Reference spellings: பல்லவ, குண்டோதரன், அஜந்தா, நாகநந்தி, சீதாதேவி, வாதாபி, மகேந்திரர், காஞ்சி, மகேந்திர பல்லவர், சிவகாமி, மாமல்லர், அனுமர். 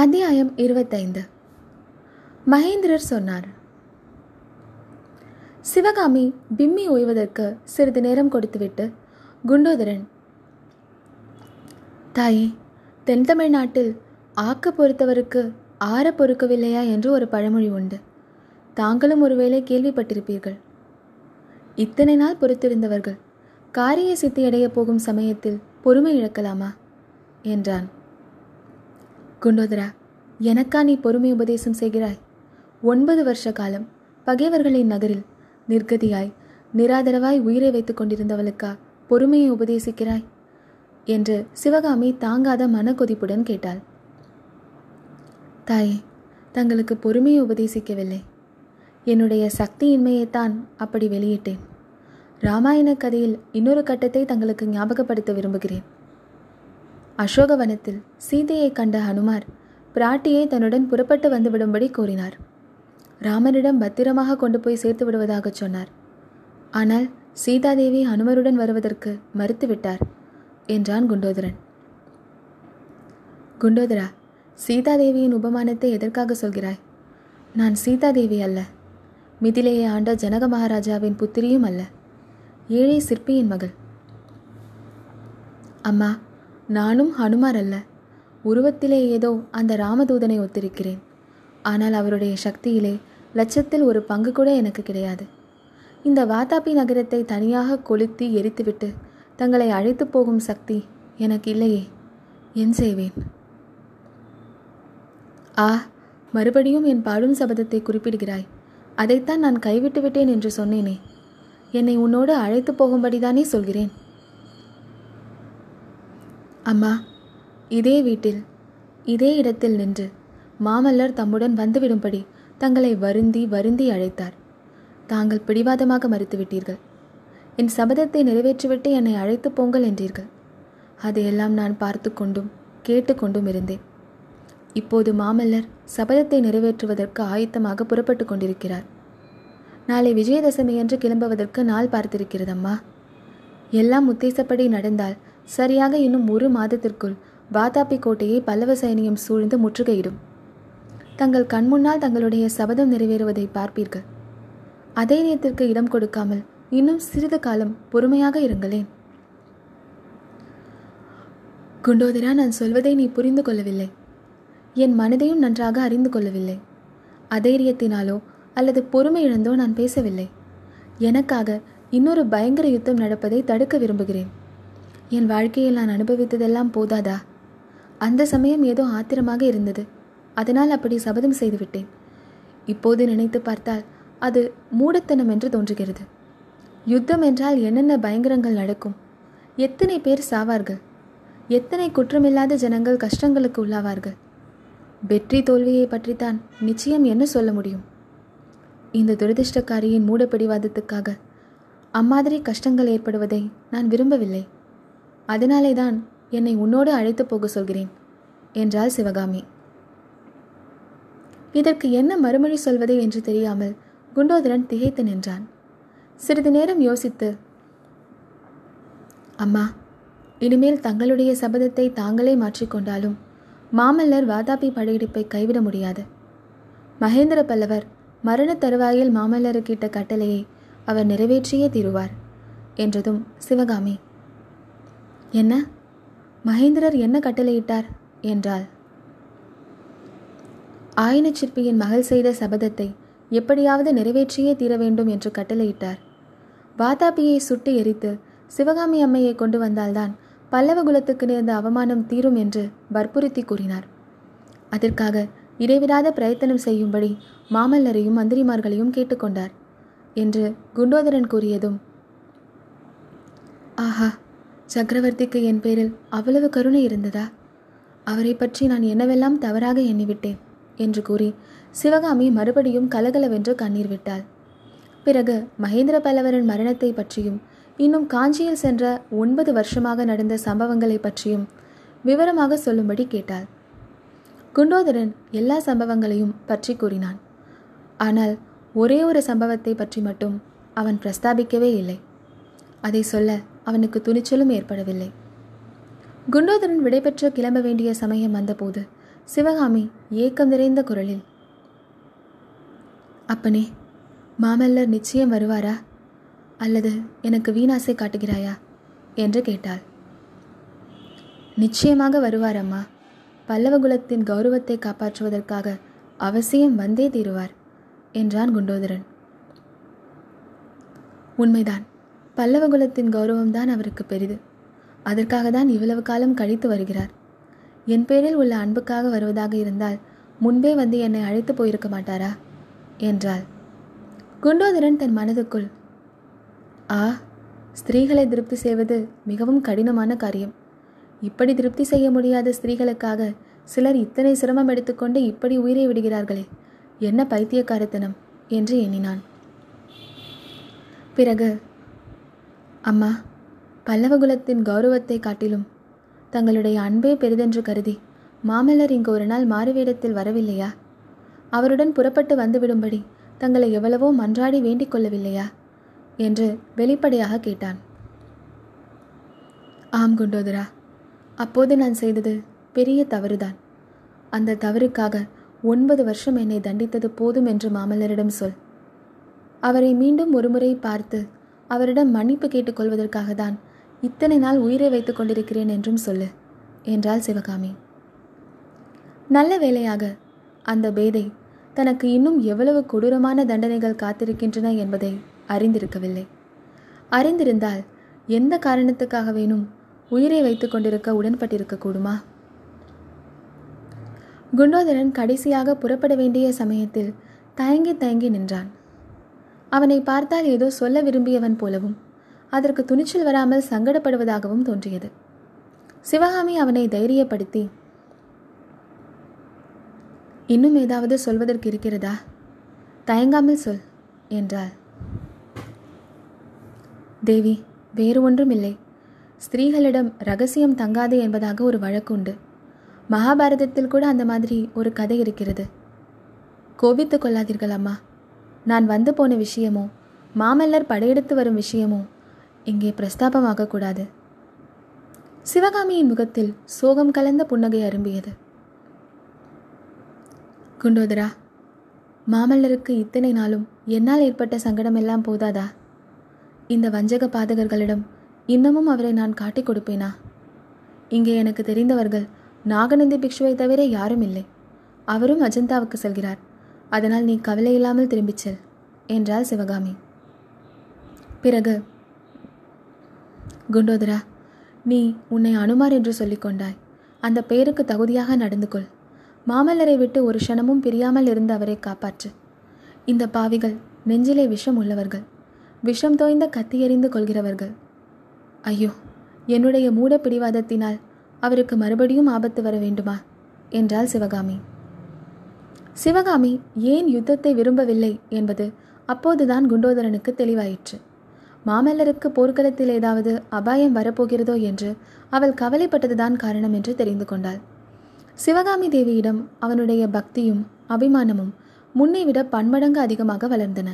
அத்தியாயம் 25. மகேந்திரர் சொன்னார். சிவகாமி பிம்மி ஓய்வதற்கு சிறிது நேரம் கொடுத்துவிட்டு குண்டோதரன், தாயே, தென் தமிழ்நாட்டில் ஆக்க பொறுத்தவருக்கு ஆற பொறுக்கவில்லையா என்று ஒரு பழமொழி உண்டு. தாங்களும் ஒருவேளை கேள்விப்பட்டிருப்பீர்கள். இத்தனை நாள் பொறுத்திருந்தவர்கள் காரிய சித்தியடைய போகும் சமயத்தில் பொறுமை இழக்கலாமா என்றான். குண்டோதரா, எனக்கா நீ பொறுமை உபதேசம் செய்கிறாய்? 9 வருஷ காலம் பகைவர்களின் நகரில் நிர்கதியாய் நிராதரவாய் உயிரை வைத்து கொண்டிருந்தவளுக்கா பொறுமையை உபதேசிக்கிறாய் என்று சிவகாமி தாங்காத மன கொதிப்புடன் கேட்டாள். தாயே, தங்களுக்கு பொறுமையை உபதேசிக்கவில்லை. என்னுடைய சக்தியின்மையைத்தான் அப்படி வெளியிட்டேன். இராமாயண கதையில் இன்னொரு கட்டத்தை தங்களுக்கு ஞாபகப்படுத்த விரும்புகிறேன். அசோகவனத்தில் சீதையை கண்ட ஹனுமார் பிராட்டியை தன்னுடன் புறப்பட்டு வந்துவிடும்படி கூறினார். ராமனிடம் பத்திரமாக கொண்டு போய் சேர்த்து விடுவதாக சொன்னார். ஆனால் சீதாதேவி அனுமருடன் வருவதற்கு மறுத்துவிட்டார் என்றான் குண்டோதரன். குண்டோதரா, சீதாதேவியின் உபமானத்தை எதற்காக சொல்கிறாய்? நான் சீதாதேவி அல்ல, மிதிலையை ஆண்ட ஜனக மகாராஜாவின் புத்திரியும் அல்ல, ஏழை சிற்பியின் மகள். அம்மா, நானும் ஹனுமார் அல்ல. உருவத்திலே ஏதோ அந்த ராமதூதனை ஒத்திருக்கிறேன். ஆனால் அவருடைய சக்தியிலே 100,000-இல் ஒரு பங்கு கூட எனக்கு கிடையாது. இந்த வாதாபி நகரத்தை தனியாக கொளுத்தி எரித்துவிட்டு தங்களை அழைத்து போகும் சக்தி எனக்கு இல்லையே. என் செய்வேன்? மறுபடியும் என் பாடும் சபதத்தை குறிப்பிடுகிறாய். அதைத்தான் நான் கைவிட்டு விட்டேன் என்று சொன்னேனே. என்னை உன்னோடு அழைத்து போகும்படிதானே சொல்கிறேன். அம்மா, இதே வீட்டில் இதே இடத்தில் நின்று மாமல்லர் தம்முடன் வந்துவிடும்படி தங்களை வருந்தி வருந்தி அழைத்தார். தாங்கள் பிடிவாதமாக மறுத்துவிட்டீர்கள். என் சபதத்தை நிறைவேற்றிவிட்டு என்னை அழைத்து போங்கள் என்றீர்கள். அதையெல்லாம் நான் பார்த்து கொண்டும் கேட்டுக்கொண்டும் இருந்தேன். இப்போது மாமல்லர் சபதத்தை நிறைவேற்றுவதற்கு ஆயத்தமாக புறப்பட்டு கொண்டிருக்கிறார். நாளை விஜயதசமி என்று கிளம்புவதற்கு நாள் பார்த்திருக்கிறதம்மா. எல்லாம் உத்தேசப்படி நடந்தால் சரியாக இன்னும் 1 மாதத்திற்குள் வாதாபி கோட்டையை பல்லவ சைனியம் சூழ்ந்து முற்றுகையிடும். தங்கள் கண்முன்னால் தங்களுடைய சபதம் நிறைவேறுவதை பார்ப்பீர்கள். அதைரியத்திற்கு இடம் கொடுக்காமல் இன்னும் சிறிது காலம் பொறுமையாக இருங்களேன். குண்டோதரா, நான் சொல்வதை நீ புரிந்து கொள்ளவில்லை. என் மனதையும் நன்றாக அறிந்து கொள்ளவில்லை. அதைரியத்தினாலோ அல்லது பொறுமை இழந்தோ நான் பேசவில்லை. எனக்காக இன்னொரு பயங்கர யுத்தம் நடப்பதை தடுக்க விரும்புகிறேன். என் வாழ்க்கையில் நான் அனுபவித்ததெல்லாம் போதாதா? அந்த சமயம் ஏதோ ஆத்திரமாக இருந்தது. அதனால் அப்படி சபதம் செய்துவிட்டேன். இப்போது நினைத்து பார்த்தால் அது மூடத்தனம் என்று தோன்றுகிறது. யுத்தம் என்றால் என்னென்ன பயங்கரங்கள் நடக்கும், எத்தனை பேர் சாவார்கள், எத்தனை குற்றமில்லாத ஜனங்கள் கஷ்டங்களுக்கு உள்ளாவார்கள். வெற்றி தோல்வியை பற்றித்தான் நிச்சயம் என்ன சொல்ல முடியும்? இந்த துரதிருஷ்டக்காரியின் மூடப்பிடிவாதத்துக்காக அம்மாதிரி கஷ்டங்கள் ஏற்படுவதை நான் விரும்பவில்லை. அதனாலே தான் என்னை உன்னோடு அழைத்து போக சொல்கிறேன் என்றாள் சிவகாமி. இதற்கு என்ன மறுமொழி சொல்வது என்று தெரியாமல் குண்டோதரன் திகைத்து நின்றான். சிறிது நேரம் யோசித்து, அம்மா, இனிமேல் தங்களுடைய சபதத்தை தாங்களே மாற்றிக்கொண்டாலும் மாமல்லர் வாதாபி படையெடுப்பை கைவிட முடியாது. மகேந்திர பல்லவர் மரண தருவாயில் மாமல்லருக்கிட்ட கட்டளையை அவர் நிறைவேற்றியே தீருவார் என்றதும் சிவகாமி, என்ன மகேந்திரர் என்ன கட்டளையிட்டார் என்றாள். ஆயனச்சிற்பியின் மகள் செய்த சபதத்தை எப்படியாவது நிறைவேற்றியே தீர வேண்டும் என்று கட்டளையிட்டார். வாதாபியை சுட்டு எரித்து சிவகாமி அம்மையை கொண்டு வந்தால்தான் பல்லவ குலத்துக்கு நேர்ந்த அவமானம் தீரும் என்று வற்புறுத்தி கூறினார். அதற்காக இடைவிடாத பிரயத்தனம் செய்யும்படி மாமல்லரையும் மந்திரிமார்களையும் கேட்டுக்கொண்டார் என்று குண்டோதரன் கூறியதும், ஆஹா, சக்கரவர்த்திக்கு என் பேரில் அவ்வளவு கருணை இருந்ததா? அவரை பற்றி நான் என்னவெல்லாம் தவறாக எண்ணிவிட்டேன் என்று கூறி சிவகாமி மறுபடியும் கலகலவென்று கண்ணீர் விட்டாள். பிறகு மகேந்திர பல்லவரின் மரணத்தை பற்றியும் இன்னும் காஞ்சியில் சென்ற 9 வருஷமாக நடந்த சம்பவங்களை பற்றியும் விவரமாக சொல்லும்படி கேட்டாள். குண்டோதரன் எல்லா சம்பவங்களையும் பற்றி கூறினான். ஆனால் ஒரே ஒரு சம்பவத்தை பற்றி மட்டும் அவன் பிரஸ்தாபிக்கவே இல்லை. அதை சொல்ல அவனுக்கு துணிச்சலும் ஏற்படவில்லை. குண்டோதரன் விடைபெற்று கிளம்ப வேண்டிய சமயம் வந்தபோது சிவகாமி ஏக்கம் நிறைந்த குரலில், அப்பனே, மாமல்லர் நிச்சயம் வருவாரா அல்லது எனக்கு வீணாசை காட்டுகிறாயா என்று கேட்டாள். நிச்சயமாக வருவாரம்மா. பல்லவகுலத்தின் கௌரவத்தை காப்பாற்றுவதற்காக அவசியம் வந்தே தீருவார் என்றான் குண்டோதரன். உண்மைதான், பல்லவகுலத்தின் கௌரவம்தான் அவருக்கு பெரிது. அதற்காக தான் இவ்வளவு காலம் கழித்து வருகிறார். என் பேரில் உள்ள அன்புக்காக வருவதாக இருந்தால் முன்பே வந்து என்னை அழைத்து போயிருக்க மாட்டாரா என்றாள். குண்டோதரன் தன் மனதுக்குள், ஸ்திரீகளை திருப்தி செய்வது மிகவும் கடினமான காரியம். இப்படி திருப்தி செய்ய முடியாத ஸ்திரீகளுக்காக சிலர் இத்தனை சிரமம் எடுத்துக்கொண்டு இப்படி உயிரை விடுகிறார்களே, என்ன பைத்தியக்காரத்தனம் என்று எண்ணினான். பிறகு, அம்மா, பல்லவகுலத்தின் கௌரவத்தை காட்டிலும் தங்களுடைய அன்பே பெரிதென்று கருதி மாமல்லர் இங்கு ஒரு நாள் மாறுவேடத்தில் வரவில்லையா? அவருடன் புறப்பட்டு வந்துவிடும்படி தங்களை எவ்வளவோ மன்றாடி வேண்டிக் கொள்ளவில்லையா என்று வெளிப்படையாக கேட்டான். ஆம் குண்டோதரா, அப்போது நான் செய்தது பெரிய தவறுதான். அந்த தவறுக்காக 9 வருஷம் என்னை தண்டித்தது போதும் என்று மாமல்லரிடம் சொல். அவரை மீண்டும் ஒருமுறை பார்த்து அவரிடம் மன்னிப்பு கேட்டுக்கொள்வதற்காக தான் இத்தனை நாள் உயிரை வைத்துக் கொண்டிருக்கிறேன் என்றும் சொல்லு என்றாள் சிவகாமி. நல்ல வேளையாக அந்த பேதை தனக்கு இன்னும் எவ்வளவு கொடூரமான தண்டனைகள் காத்திருக்கின்றன என்பதை அறிந்திருக்கவில்லை. அறிந்திருந்தால் எந்த காரணத்துக்காக வேணும் உயிரை வைத்துக் கொண்டிருக்க உடன்பட்டிருக்க கூடுமா? குண்டோதரன் கடைசியாக புறப்பட வேண்டிய சமயத்தில் தயங்கி தயங்கி நின்றான். அவனை பார்த்தால் ஏதோ சொல்ல விரும்பியவன் போலவும் அதற்கு துணிச்சல் வராமல் சங்கடப்படுவதாகவும் தோன்றியது. சிவகாமி அவனை தைரியப்படுத்தி, இன்னும் ஏதாவது சொல்வதற்கு இருக்கிறதா? தயங்காமல் சொல் என்றாள். தேவி, வேறு ஒன்றும் இல்லை. ஸ்திரீகளிடம் ரகசியம் தங்காது என்பதாக ஒரு வழக்கு உண்டு. மகாபாரதத்தில் கூட அந்த மாதிரி ஒரு கதை இருக்கிறது. கோபித்து கொள்ளாதீர்கள் அம்மா. நான் வந்து போன விஷயமோ மாமல்லர் படையெடுத்து வரும் விஷயமோ இங்கே பிரஸ்தாபமாக கூடாது. சிவகாமியின் முகத்தில் சோகம் கலந்த புன்னகை அரும்பியது. குண்டோதரா, மாமல்லருக்கு இத்தனை நாளும் என்னால் ஏற்பட்ட சங்கடமெல்லாம் போதாதா? இந்த வஞ்சக பாதகர்களிடம் இன்னமும் அவரை நான் காட்டிக் கொடுப்பேனா? இங்கே எனக்கு தெரிந்தவர்கள் நாகநந்தி பிக்ஷுவை தவிர யாரும் இல்லை. அவரும் அஜந்தாவுக்கு செல்கிறார். அதனால் நீ கவலை இல்லாமல் திரும்பிச் செல் என்றாள் சிவகாமி. பிறகு, குண்டோதரா, நீ உன்னை அனுமர் என்று சொல்லிக்கொண்டாய். அந்த பெயருக்கு தகுதியாக நடந்து கொள். மாமல்லரை விட்டு ஒரு க்ஷணமும் பிரியாமல் இருந்து அவரை காப்பாற்று. இந்த பாவிகள் நெஞ்சிலே விஷம் உள்ளவர்கள், விஷம் தோய்ந்த கத்தி எறிந்து கொள்கிறவர்கள். ஐயோ, என்னுடைய மூட பிடிவாதத்தினால் அவருக்கு மறுபடியும் ஆபத்து வர வேண்டுமா என்றாள் சிவகாமி. சிவகாமி ஏன் யுத்தத்தை விரும்பவில்லை என்பது அப்போதுதான் குண்டோதரனுக்கு தெளிவாயிற்று. மாமல்லருக்கு போர்க்களத்தில் ஏதாவது அபாயம் வரப்போகிறதோ என்று அவள் கவலைப்பட்டதுதான் காரணம் என்று தெரிந்து கொண்டாள். சிவகாமி தேவியிடம் அவனுடைய பக்தியும் அபிமானமும் முன்னைவிட பன்மடங்கு அதிகமாக வளர்ந்தன.